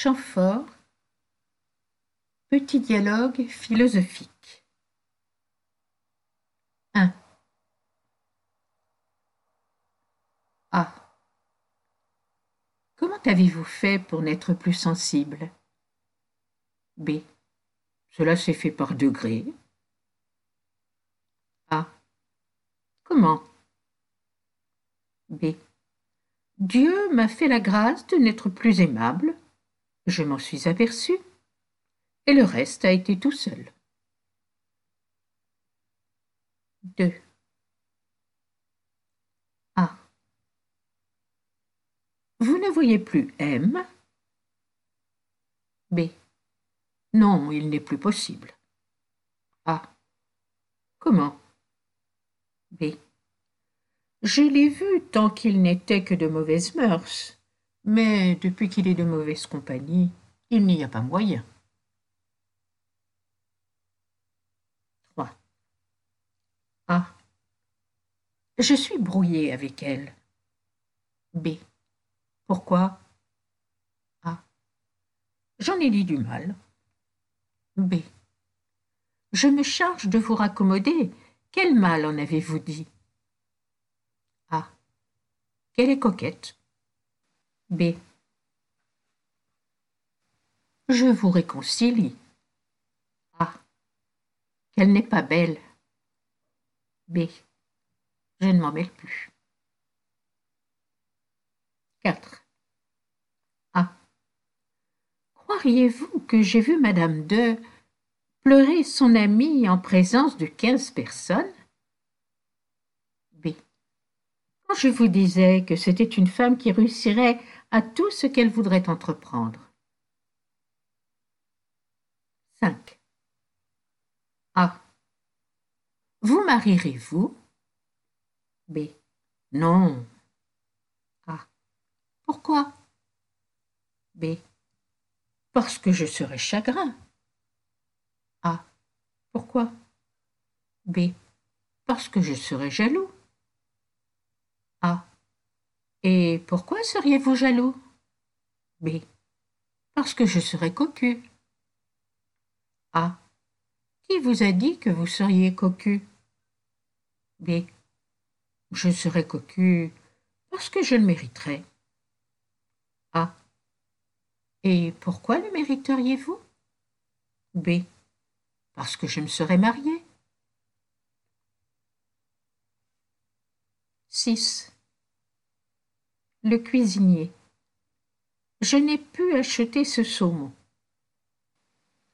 Chamfort, petit dialogue philosophique. 1. Ah. Comment avez-vous fait pour n'être plus sensible? B. Cela s'est fait par degrés. A. Comment? B. Dieu m'a fait la grâce de n'être plus aimable. Je m'en suis aperçu. Et le reste a été tout seul. 2. A. Vous ne voyez plus M. B. Non, il n'est plus possible. A. Comment? B. Je l'ai vu tant qu'il n'était que de mauvaises mœurs, mais depuis qu'il est de mauvaise compagnie, il n'y a pas moyen. 3. A. Je suis brouillé avec elle. B. Pourquoi? A. J'en ai dit du mal. B. Je me charge de vous raccommoder. Quel mal en avez-vous dit? A. Qu'elle est coquette. B. Je vous réconcilie. A. Qu'elle n'est pas belle. B. Je ne m'en mêle plus. 4. A. Croiriez-vous que j'ai vu Madame de pleurer son amie en présence de 15 personnes? B. Quand je vous disais que c'était une femme qui réussirait à tout ce qu'elle voudrait entreprendre. 5. A. Vous marierez-vous? B. Non. A. Pourquoi? B. Parce que je serai chagrin. A. Pourquoi? B. Parce que je serai jaloux. A. Et pourquoi seriez-vous jaloux? B. Parce que je serais cocu. A. Qui vous a dit que vous seriez cocu? B. Je serais cocu parce que je le mériterais. A. Et pourquoi le mériteriez-vous? B. Parce que je me serais mariée. 6. Le cuisinier. Je n'ai pu acheter ce saumon.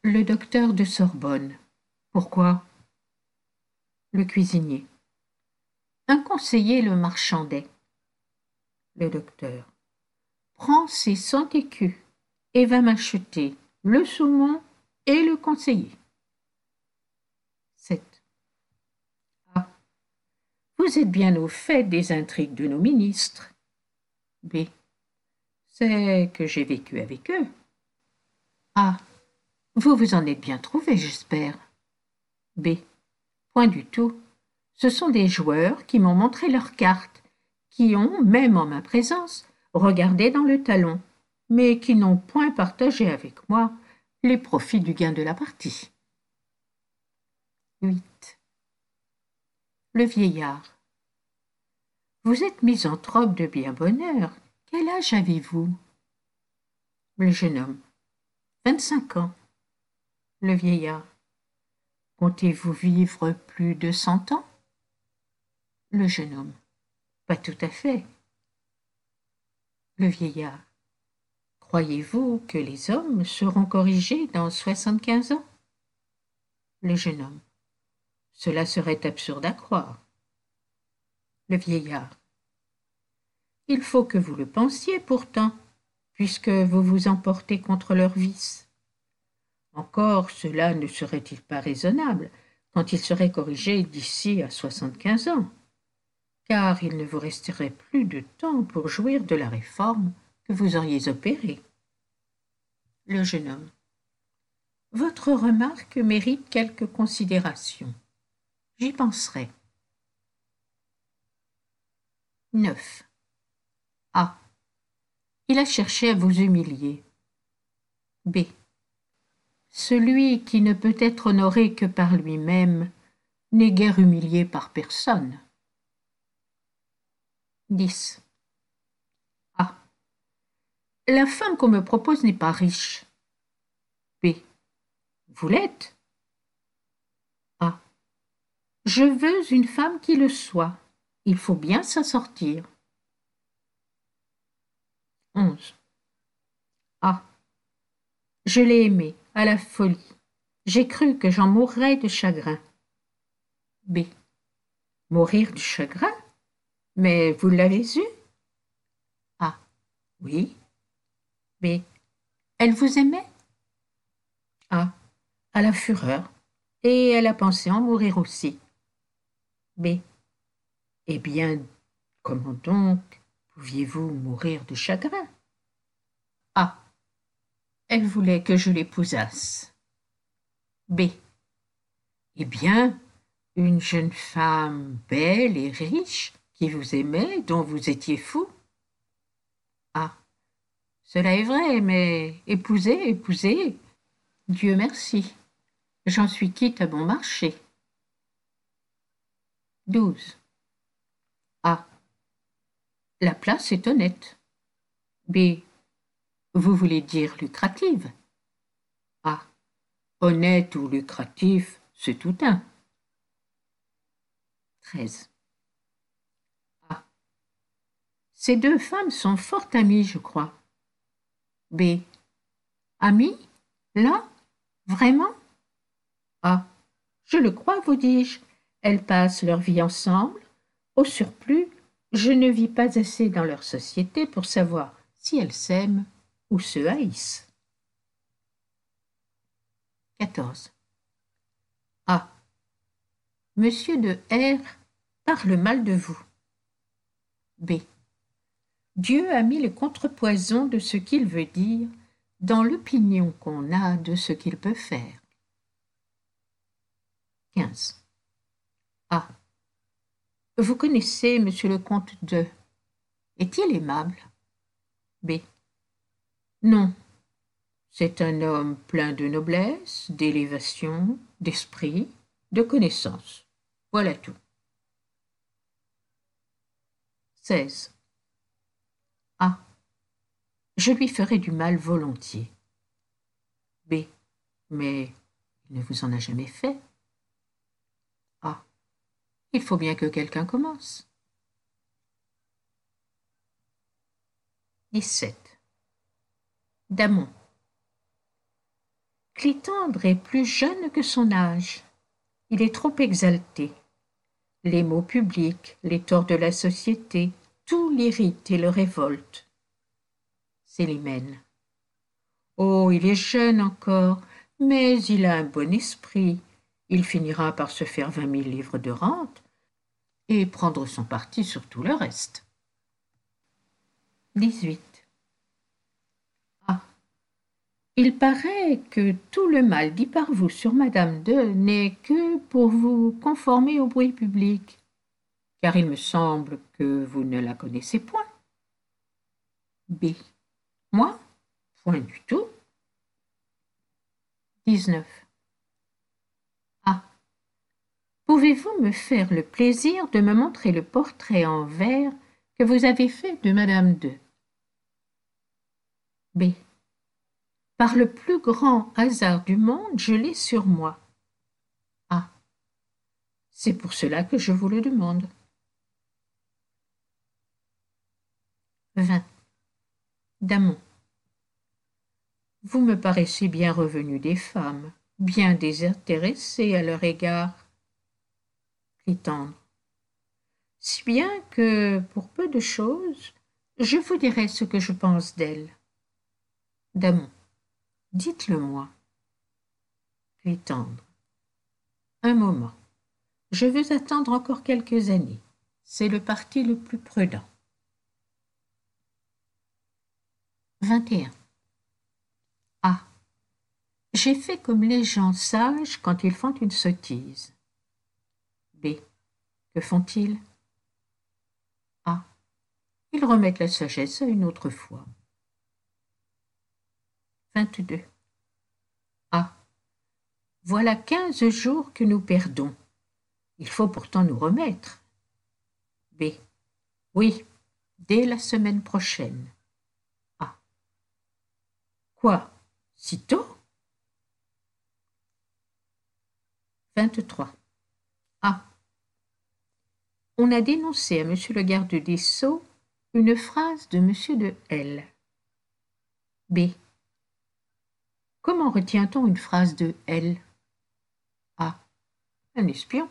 Le docteur de Sorbonne. Pourquoi? Le cuisinier. Un conseiller le marchandait. Le docteur. Prends ces 100 écus et va m'acheter le saumon et le conseiller. 7. Vous êtes bien au fait des intrigues de nos ministres. B. C'est que j'ai vécu avec eux. A. Vous vous en êtes bien trouvé, j'espère. B. Point du tout. Ce sont des joueurs qui m'ont montré leurs cartes, qui ont, même en ma présence, regardé dans le talon, mais qui n'ont point partagé avec moi les profits du gain de la partie. 8. Le vieillard. Vous êtes misanthrope de bien bonne heure. Quel âge avez-vous? Le jeune homme. 25 ans. Le vieillard. Comptez-vous vivre plus de 100 ans? Le jeune homme. Pas tout à fait. Le vieillard. Croyez-vous que les hommes seront corrigés dans 75 ans? Le jeune homme. Cela serait absurde à croire. Le vieillard. Il faut que vous le pensiez pourtant, puisque vous vous emportez contre leur vice. Encore cela ne serait-il pas raisonnable quand il serait corrigé d'ici à 75 ans, car il ne vous resterait plus de temps pour jouir de la réforme que vous auriez opérée. Le jeune homme. Votre remarque mérite quelque considération. J'y penserai. 9. A. Il a cherché à vous humilier. B. Celui qui ne peut être honoré que par lui-même n'est guère humilié par personne. 10. A. La femme qu'on me propose n'est pas riche. B. Vous l'êtes. A. Je veux une femme qui le soit. Il faut bien s'en sortir. 11. A. Je l'ai aimé, à la folie. J'ai cru que j'en mourrais de chagrin. B. Mourir du chagrin? Mais vous l'avez eue? A. Oui. B. Elle vous aimait? A. À la fureur. Et elle a pensé en mourir aussi. B. Eh bien, comment donc pouviez-vous mourir de chagrin? A. Elle voulait que je l'épousasse. B. Eh bien, une jeune femme belle et riche qui vous aimait, dont vous étiez fou. A. Cela est vrai, mais épousez. Dieu merci. J'en suis quitte à bon marché. 12. A. La place est honnête. B. Vous voulez dire lucrative. A. Honnête ou lucratif, c'est tout un. 13. A. Ces deux femmes sont fort amies, je crois. B. Amies? Là? Vraiment? A. Je le crois, vous dis-je. Elles passent leur vie ensemble. Au surplus, je ne vis pas assez dans leur société pour savoir si elles s'aiment ou se haïssent. 14. A. Monsieur de R. parle mal de vous. B. Dieu a mis le contrepoison de ce qu'il veut dire dans l'opinion qu'on a de ce qu'il peut faire. 15. A. Vous connaissez monsieur le comte de. Est-il aimable? B. Non. C'est un homme plein de noblesse, d'élévation, d'esprit, de connaissance. Voilà tout. 16. A. Je lui ferai du mal volontiers. B. Mais il ne vous en a jamais fait. A. Il faut bien que quelqu'un commence. 17. Damon. Clitandre est plus jeune que son âge. Il est trop exalté. Les maux publics, les torts de la société, tout l'irrite et le révolte. Célimène. Oh, il est jeune encore, mais il a un bon esprit. Il finira par se faire 20 000 livres de rente et prendre son parti sur tout le reste. 18. A. Il paraît que tout le mal dit par vous sur Madame de n'est que pour vous conformer au bruit public, car il me semble que vous ne la connaissez point. B. Moi? Point du tout. 19. Pouvez-vous me faire le plaisir de me montrer le portrait en verre que vous avez fait de Madame de? B. Par le plus grand hasard du monde, je l'ai sur moi. A. C'est pour cela que je vous le demande. 20. Damon. Vous me paraissez bien revenu des femmes, bien désintéressé à leur égard. Clitandre. Si bien que, pour peu de choses, je vous dirai ce que je pense d'elle. Damon. Dites-le-moi. Clitandre. Un moment. Je veux attendre encore quelques années. C'est le parti le plus prudent. 21. A. J'ai fait comme les gens sages quand ils font une sottise. B. Que font-ils? A. Ils remettent la sagesse à une autre fois. 22. Voilà 15 jours que nous perdons. Il faut pourtant nous remettre. B. Oui, dès la semaine prochaine. A. Quoi? Si tôt? 23. A. On a dénoncé à M. le garde des Sceaux une phrase de M. de L. B. Comment retient-on une phrase de L? A. Un espion.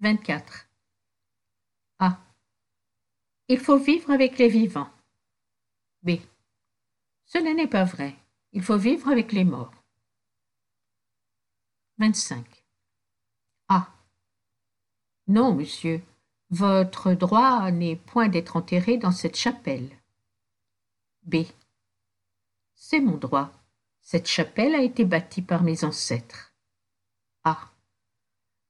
24. A. Il faut vivre avec les vivants. B. Cela n'est pas vrai. Il faut vivre avec les morts. 25. A. Non, monsieur, votre droit n'est point d'être enterré dans cette chapelle. B. C'est mon droit. Cette chapelle a été bâtie par mes ancêtres. A.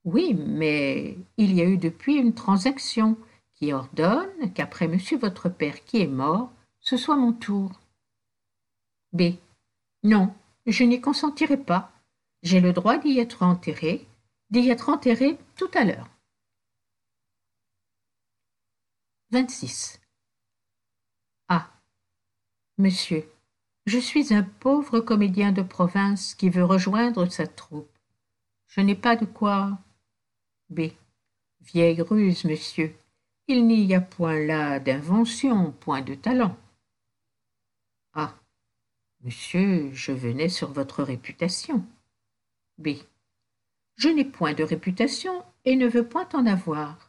Oui, mais il y a eu depuis une transaction qui ordonne qu'après monsieur votre père qui est mort, ce soit mon tour. B. Non, je n'y consentirai pas. J'ai le droit d'y être enterré tout à l'heure. 26. A. Monsieur, je suis un pauvre comédien de province qui veut rejoindre sa troupe. Je n'ai pas de quoi... B. Vieille ruse, monsieur. Il n'y a point là d'invention, point de talent. A. Monsieur, je venais sur votre réputation. B. Je n'ai point de réputation et ne veux point en avoir.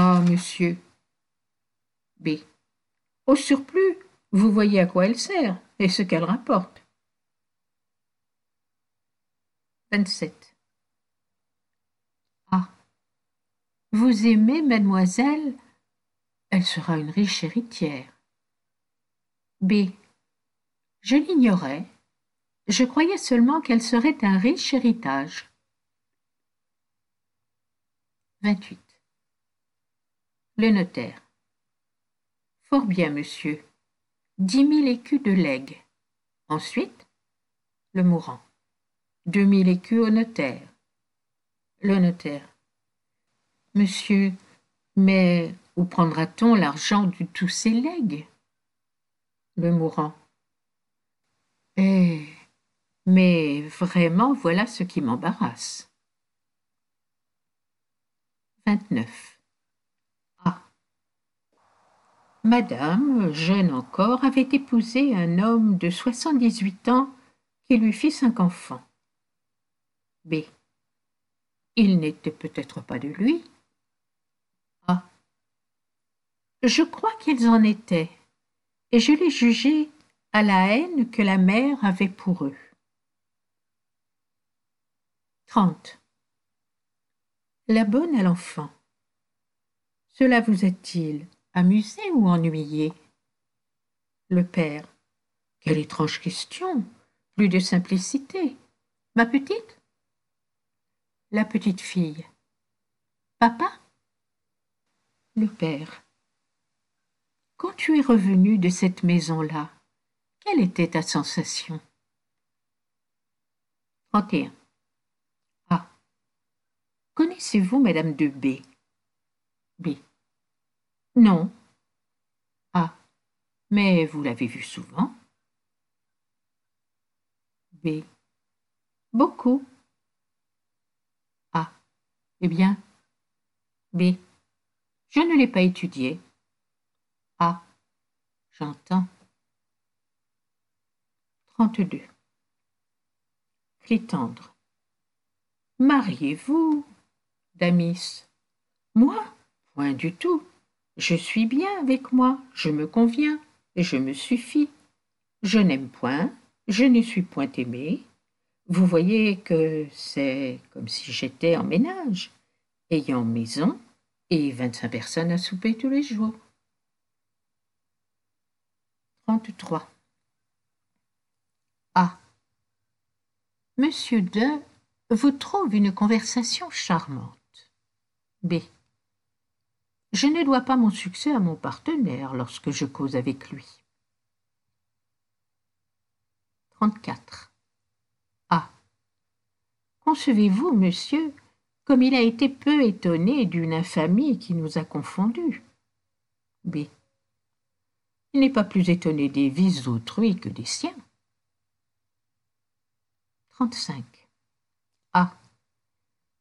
Ah, monsieur. B. Au surplus, vous voyez à quoi elle sert et ce qu'elle rapporte. 27. Ah. Vous aimez, mademoiselle, elle sera une riche héritière. B. Je l'ignorais. Je croyais seulement qu'elle serait un riche héritage. 28. Le notaire. Fort bien, monsieur. 10 000 écus de legs. Ensuite, le mourant. 2 000 écus au notaire. Le notaire. Monsieur, mais où prendra-t-on l'argent de tous ces legs? Le mourant. Mais vraiment, voilà ce qui m'embarrasse. 29. Madame, jeune encore, avait épousé un homme de 78 ans qui lui fit 5 enfants. B. Il n'était peut-être pas de lui. A. Je crois qu'ils en étaient, et je les jugeais à la haine que la mère avait pour eux. 30. La bonne à l'enfant. Cela vous a-t-il amusé ou ennuyé? Le père. Quelle étrange question! Plus de simplicité. Ma petite? La petite fille. Papa? Le père. Quand tu es revenu de cette maison-là, quelle était ta sensation? 31. A. Connaissez-vous madame de B? B. Non. A. Mais vous l'avez vue souvent. B. Beaucoup. A. Eh bien. B. Je ne l'ai pas étudiée. A. J'entends. 32. Clitandre. Mariez-vous, Damis? Moi? Point du tout. Je suis bien avec moi, je me conviens, et je me suffis. Je n'aime point, je ne suis point aimée. Vous voyez que c'est comme si j'étais en ménage, ayant maison et 25 personnes à souper tous les jours. 33. A. Monsieur de vous trouve une conversation charmante. B. Je ne dois pas mon succès à mon partenaire lorsque je cause avec lui. 34. A. Concevez-vous, monsieur, comme il a été peu étonné d'une infamie qui nous a confondus. B. Il n'est pas plus étonné des vices d'autrui que des siens. 35. A.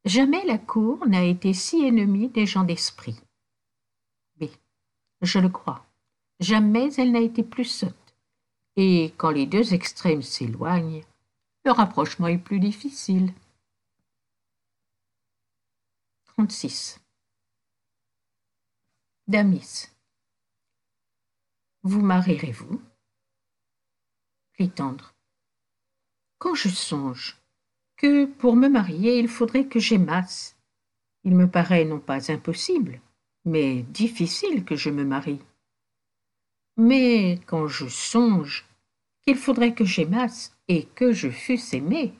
Jamais la cour n'a été si ennemie des gens d'esprit. B. Je le crois. Jamais elle n'a été plus sotte. Et quand les deux extrêmes s'éloignent, le rapprochement est plus difficile. 36. Damis. Vous marierez-vous? Clitandre. Quand je songe que, pour me marier, il faudrait que j'aimasse, il me paraît non pas impossible, mais difficile que je me marie. Mais quand je songe qu'il faudrait que j'aimasse et que je fusse aimée,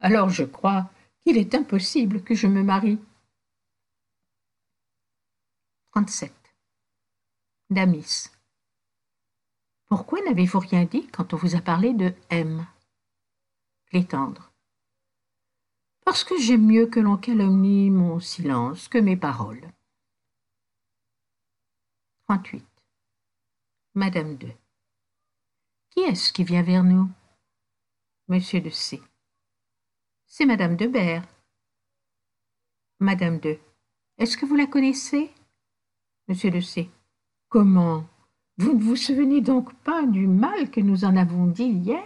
alors je crois qu'il est impossible que je me marie. 37. Damis. Pourquoi n'avez-vous rien dit quand on vous a parlé de M? Clitandre. Parce que j'aime mieux que l'on calomnie mon silence que mes paroles. 38. Madame de. Qui est-ce qui vient vers nous? Monsieur de C. C'est Madame de Berre. Madame de. Est-ce que vous la connaissez? Monsieur de C. Comment? Vous ne vous souvenez donc pas du mal que nous en avons dit hier?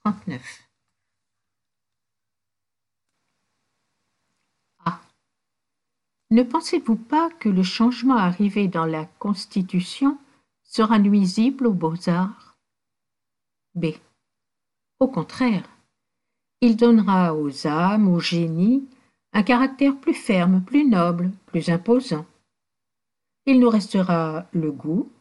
39. A. Ne pensez-vous pas que le changement arrivé dans la Constitution sera nuisible aux beaux-arts? B. Au contraire, il donnera aux âmes, aux génies, un caractère plus ferme, plus noble, plus imposant. Il nous restera le goût,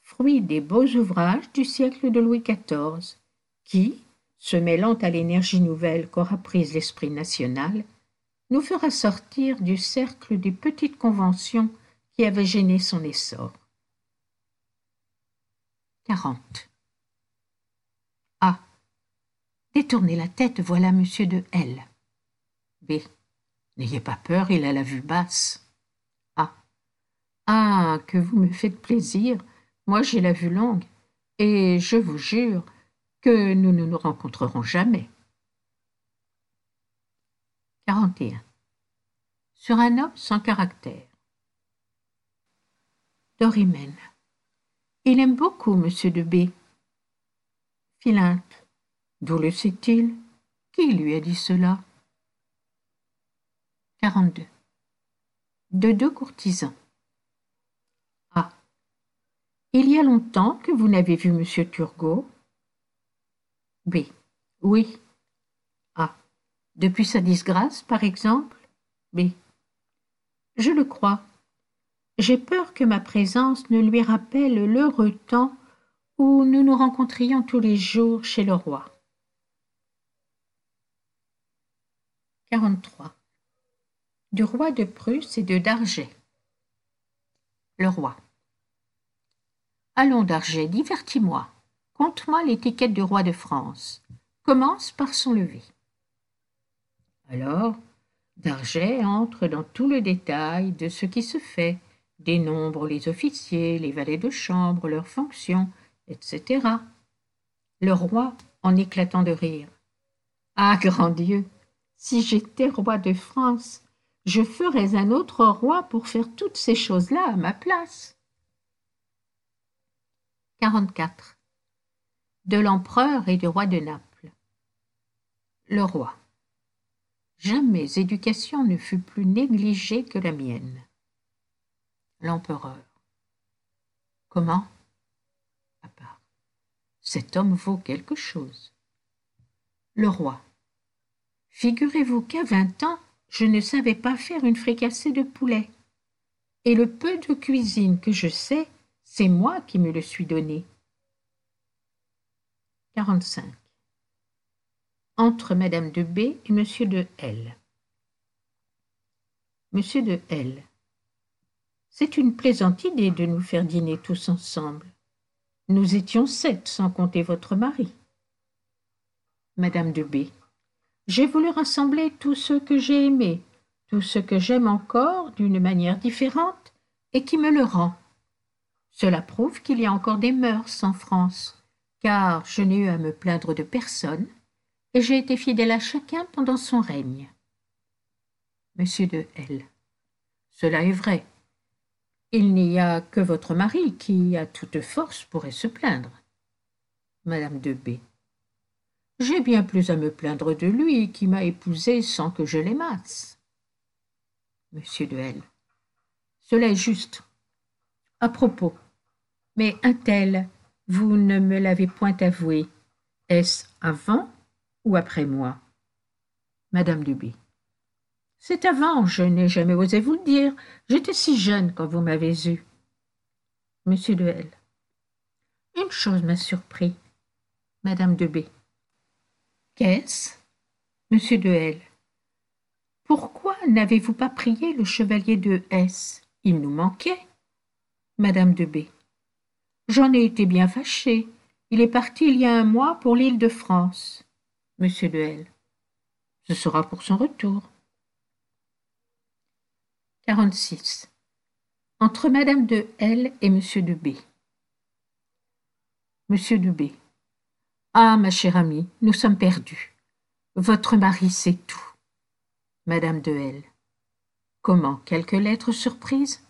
fruit des beaux ouvrages du siècle de Louis XIV, qui, se mêlant à l'énergie nouvelle qu'aura prise l'esprit national, nous fera sortir du cercle des petites conventions qui avaient gêné son essor. 40. A. Détournez la tête, voilà monsieur de L. B. N'ayez pas peur, il a la vue basse. A. Ah, que vous me faites plaisir, moi j'ai la vue longue, et je vous jure que nous ne nous rencontrerons jamais. 41. Sur un homme sans caractère. Dorimène. Il aime beaucoup, monsieur de B. Philinte. D'où le sait-il? Qui lui a dit cela? 42. De deux courtisans. A. Il y a longtemps que vous n'avez vu monsieur Turgot? B. Oui. A. Depuis sa disgrâce, par exemple? B. Je le crois. J'ai peur que ma présence ne lui rappelle l'heureux temps où nous nous rencontrions tous les jours chez le roi. 43. Du roi de Prusse et de Darget. Le roi. Allons, Darget, divertis-moi. Conte-moi l'étiquette du roi de France. Commence par son lever. Alors, Darget entre dans tout le détail de ce qui se fait, dénombre les officiers, les valets de chambre, leurs fonctions, etc. Le roi, en éclatant de rire. Ah, grand Dieu, si j'étais roi de France, je ferais un autre roi pour faire toutes ces choses-là à ma place. 44. De l'empereur et du roi de Naples. Le roi. Jamais éducation ne fut plus négligée que la mienne. L'empereur. Comment? À part. Cet homme vaut quelque chose. Le roi. Figurez-vous qu'à 20 ans, je ne savais pas faire une fricassée de poulet. Et le peu de cuisine que je sais, c'est moi qui me le suis donné. 45. Entre Madame de B et Monsieur de L. Monsieur de L. C'est une plaisante idée de nous faire dîner tous ensemble. Nous étions 7, sans compter votre mari. Madame de B. J'ai voulu rassembler tous ceux que j'ai aimés, tout ce que j'aime encore d'une manière différente et qui me le rend. Cela prouve qu'il y a encore des mœurs en France, car je n'ai eu à me plaindre de personne et j'ai été fidèle à chacun pendant son règne. Monsieur de L. Cela est vrai. Il n'y a que votre mari qui, à toute force, pourrait se plaindre. Madame de B. J'ai bien plus à me plaindre de lui qui m'a épousée sans que je l'aimasse. Monsieur de L. Cela est juste. À propos, mais un tel, vous ne me l'avez point avoué. Est-ce avant ou après moi? Madame de B. C'est avant, je n'ai jamais osé vous le dire. J'étais si jeune quand vous m'avez eu. Monsieur de L. Une chose m'a surpris. Madame de B. Qu'est-ce? Monsieur de L. Pourquoi n'avez-vous pas prié le chevalier de S? Il nous manquait. Madame de B. J'en ai été bien fâchée. Il est parti il y a un mois pour l'île de France. Monsieur de L. Ce sera pour son retour. 46. Entre Madame de L et Monsieur de B. Monsieur de B. Ah, ma chère amie, nous sommes perdus. Votre mari sait tout. Madame de L. Comment, quelques lettres surprises?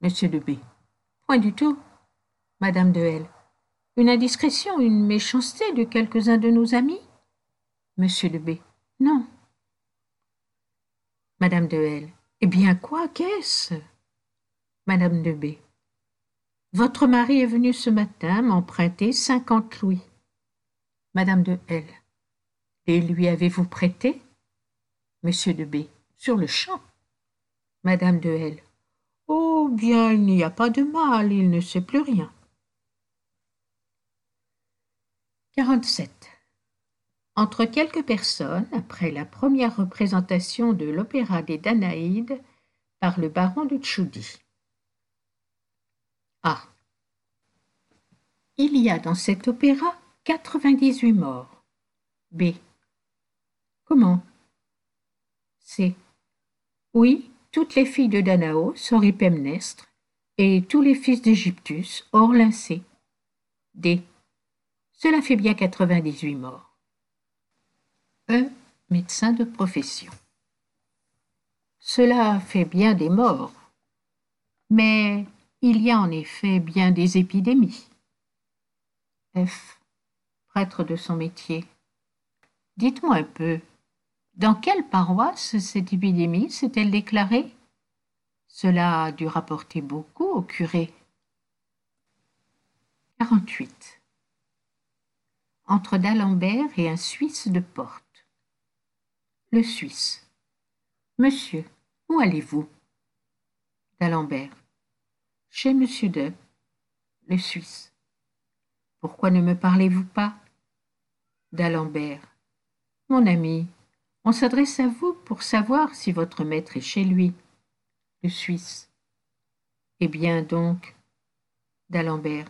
Monsieur de B. Point du tout. Madame de L. Une indiscrétion, une méchanceté de quelques-uns de nos amis? Monsieur de B. Non. Madame de L. « Eh bien quoi, qu'est-ce ?» Madame de B. « Votre mari est venu ce matin m'emprunter 50 louis. » Madame de L. « Et lui avez-vous prêté ?» Monsieur de B. « Sur le champ. » Madame de L. « Oh bien, il n'y a pas de mal, il ne sait plus rien. » 47. Entre quelques personnes, après la première représentation de l'opéra des Danaïdes par le baron de Tchoudi. Ah. Il y a dans cet opéra 98 morts. B. Comment? C. Oui, toutes les filles de Danaos, hors Ipemnestre, et tous les fils d'Égyptus, hors Lincé. D. Cela fait bien 98 morts. E, médecin de profession. Cela fait bien des morts, mais il y a en effet bien des épidémies. F, prêtre de son métier. Dites-moi un peu, dans quelle paroisse cette épidémie s'est-elle déclarée? Cela a dû rapporter beaucoup au curé. 48. Entre d'Alembert et un Suisse de Porte. Le Suisse. Monsieur, où allez-vous? D'Alembert. Chez Monsieur de. Le Suisse. Pourquoi ne me parlez-vous pas? D'Alembert. Mon ami, on s'adresse à vous pour savoir si votre maître est chez lui. Le Suisse. Eh bien donc. D'Alembert.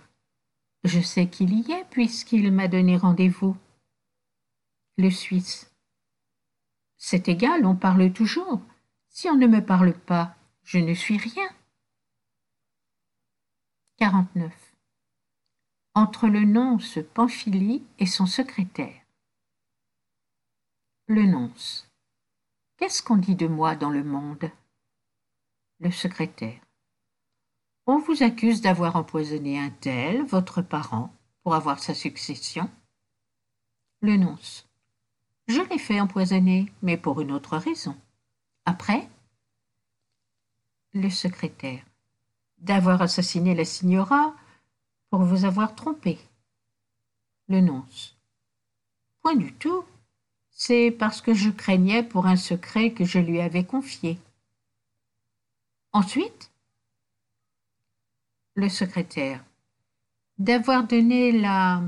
Je sais qu'il y est puisqu'il m'a donné rendez-vous. Le Suisse. C'est égal, on parle toujours. Si on ne me parle pas, je ne suis rien. 49. Entre le nonce Pamphili et son secrétaire. Le nonce. Qu'est-ce qu'on dit de moi dans le monde? Le secrétaire. On vous accuse d'avoir empoisonné un tel, votre parent, pour avoir sa succession. Le nonce. Je l'ai fait empoisonner, mais pour une autre raison. Après, le secrétaire. D'avoir assassiné la signora pour vous avoir trompé. Le nonce. Point du tout. C'est parce que je craignais pour un secret que je lui avais confié. Ensuite, le secrétaire. D'avoir donné à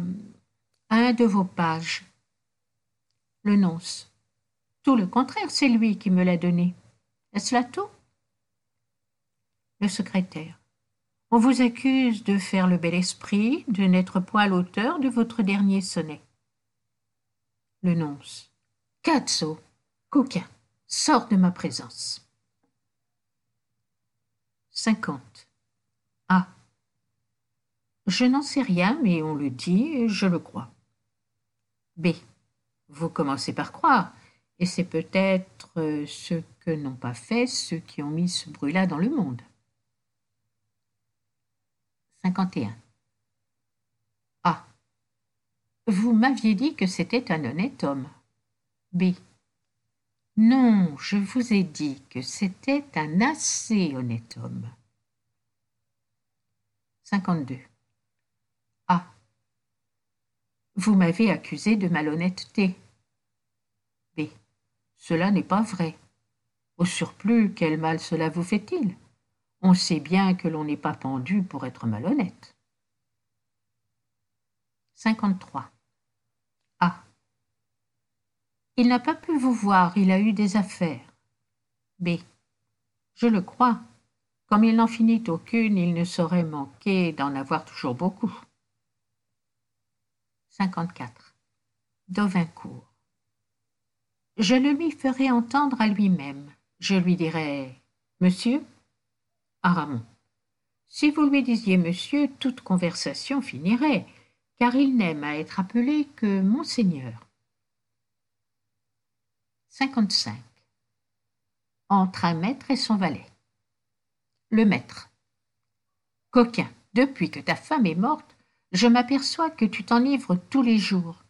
un de vos pages. Le nonce. Tout le contraire, c'est lui qui me l'a donné. Est-ce là tout? Le secrétaire. On vous accuse de faire le bel esprit, de n'être point l'auteur de votre dernier sonnet. Le nonce. Cazzo, coquin, sors de ma présence. 50. A. Je n'en sais rien, mais on le dit et je le crois. B. Vous commencez par croire, et c'est peut-être ce que n'ont pas fait ceux qui ont mis ce bruit-là dans le monde. 51. A. Vous m'aviez dit que c'était un honnête homme. B. Non, je vous ai dit que c'était un assez honnête homme. 52. A. Vous m'avez accusé de malhonnêteté. B. Cela n'est pas vrai. Au surplus, quel mal cela vous fait-il ? On sait bien que l'on n'est pas pendu pour être malhonnête. 53. A. Il n'a pas pu vous voir, il a eu des affaires. B. Je le crois. Comme il n'en finit aucune, il ne saurait manquer d'en avoir toujours beaucoup. 54. Dauvincourt. Je le lui ferai entendre à lui-même. Je lui dirai « Monsieur ?» Aramon. Si vous lui disiez « Monsieur », toute conversation finirait, car il n'aime à être appelé que « Monseigneur ». 55. Entre un maître et son valet. Le maître. Coquin, depuis que ta femme est morte, je m'aperçois que tu t'enivres tous les jours.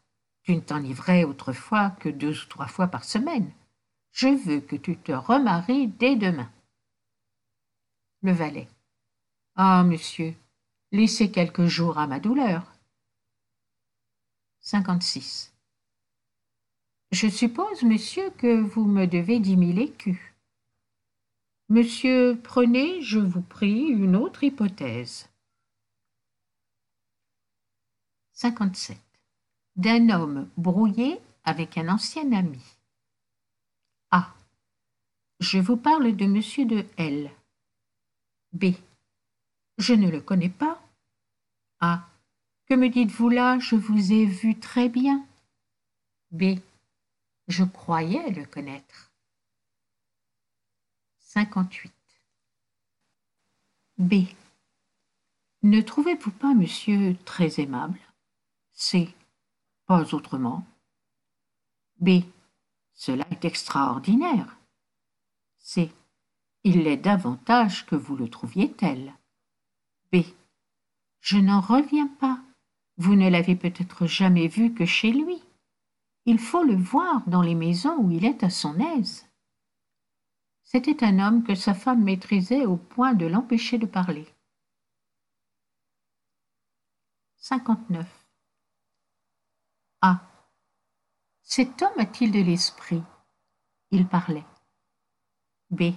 Tu ne t'enivrais autrefois que 2 ou 3 fois par semaine. Je veux que tu te remaries dès demain. Le valet. Ah, monsieur, laissez quelques jours à ma douleur. 56. Je suppose, monsieur, que vous me devez 10 000 écus. Monsieur, prenez, je vous prie, une autre hypothèse. 57. D'un homme brouillé avec un ancien ami. A. Je vous parle de monsieur de L. B. Je ne le connais pas. A. Que me dites-vous là? Je vous ai vu très bien. B. Je croyais le connaître. 58. B. Ne trouvez-vous pas, monsieur, très aimable? C. Pas autrement. B. Cela est extraordinaire. C. Il l'est davantage que vous le trouviez tel. B. Je n'en reviens pas. Vous ne l'avez peut-être jamais vu que chez lui. Il faut le voir dans les maisons où il est à son aise. C'était un homme que sa femme maîtrisait au point de l'empêcher de parler. 59. A. Cet homme a-t-il de l'esprit? Il parlait. B.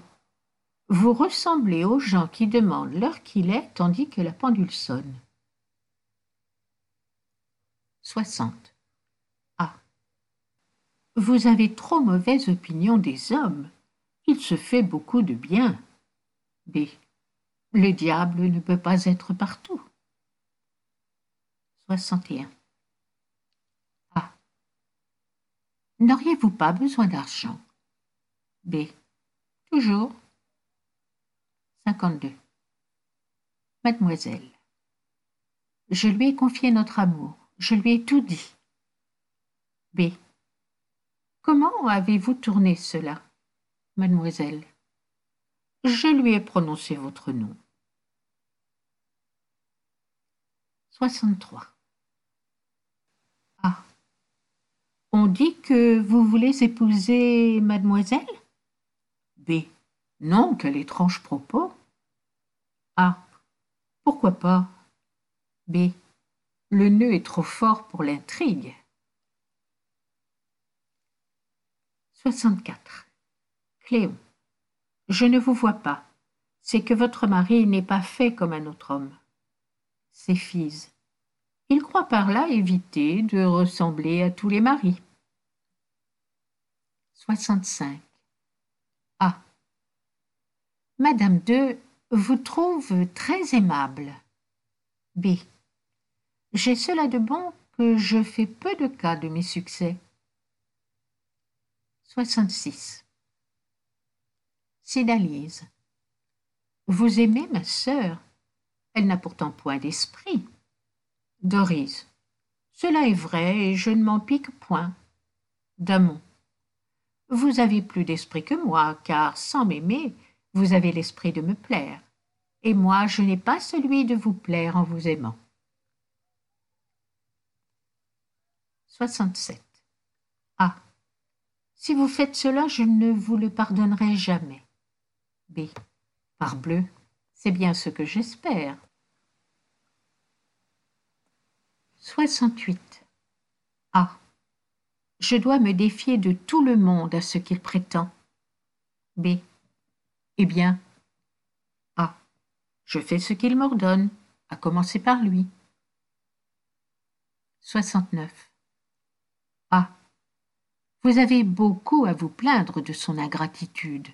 Vous ressemblez aux gens qui demandent l'heure qu'il est tandis que la pendule sonne. 60. A. Vous avez trop mauvaise opinion des hommes. Il se fait beaucoup de bien. B. Le diable ne peut pas être partout. 61. A. N'auriez-vous pas besoin d'argent? B. Toujours. 52. Mademoiselle, je lui ai confié notre amour, je lui ai tout dit. B. Comment avez-vous tourné cela? Mademoiselle, je lui ai prononcé votre nom. 63. A. On dit que vous voulez épouser mademoiselle? B. Non, quel étrange propos. A. Pourquoi pas? B. Le nœud est trop fort pour l'intrigue. 64. Cléon. Je ne vous vois pas. C'est que votre mari n'est pas fait comme un autre homme. Céphise. Il croit par là éviter de ressembler à tous les maris. 65. Madame de vous trouve très aimable. B. J'ai cela de bon que je fais peu de cas de mes succès. 66. Cédalise. Vous aimez ma sœur, elle n'a pourtant point d'esprit. Doris. Cela est vrai et je ne m'en pique point. Damon. Vous avez plus d'esprit que moi, car sans m'aimer, vous avez l'esprit de me plaire, et moi je n'ai pas celui de vous plaire en vous aimant. 67. A. Si vous faites cela, je ne vous le pardonnerai jamais. B. Parbleu, c'est bien ce que j'espère. 68. A. Je dois me défier de tout le monde à ce qu'il prétend. B. Eh bien. A. Je fais ce qu'il m'ordonne, à commencer par lui. 69. A. Vous avez beaucoup à vous plaindre de son ingratitude.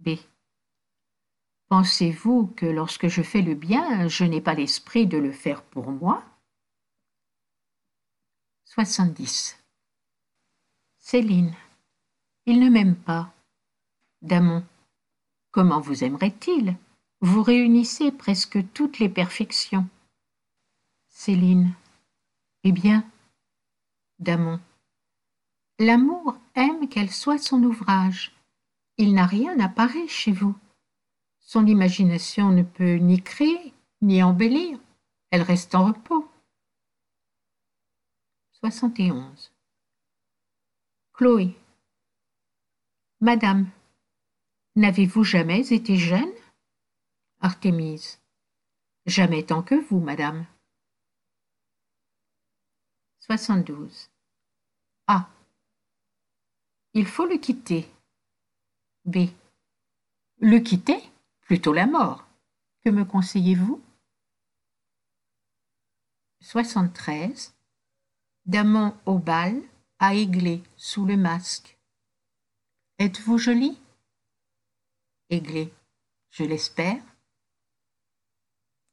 B. Pensez-vous que lorsque je fais le bien, je n'ai pas l'esprit de le faire pour moi ? 70. Céline. Il ne m'aime pas. Damon. Comment vous aimerait-il? Vous réunissez presque toutes les perfections. Céline. Eh bien. Damon. L'amour aime qu'elle soit son ouvrage. Il n'a rien à parer chez vous. Son imagination ne peut ni créer, ni embellir. Elle reste en repos. 71. Chloé. Madame, n'avez-vous jamais été jeune? Artémise. Jamais tant que vous, madame. 72. A. Il faut le quitter. B. Le quitter? Plutôt la mort. Que me conseillez-vous? 73. Damon au bal, à Églé, sous le masque. Êtes-vous jolie? Églé. Je l'espère.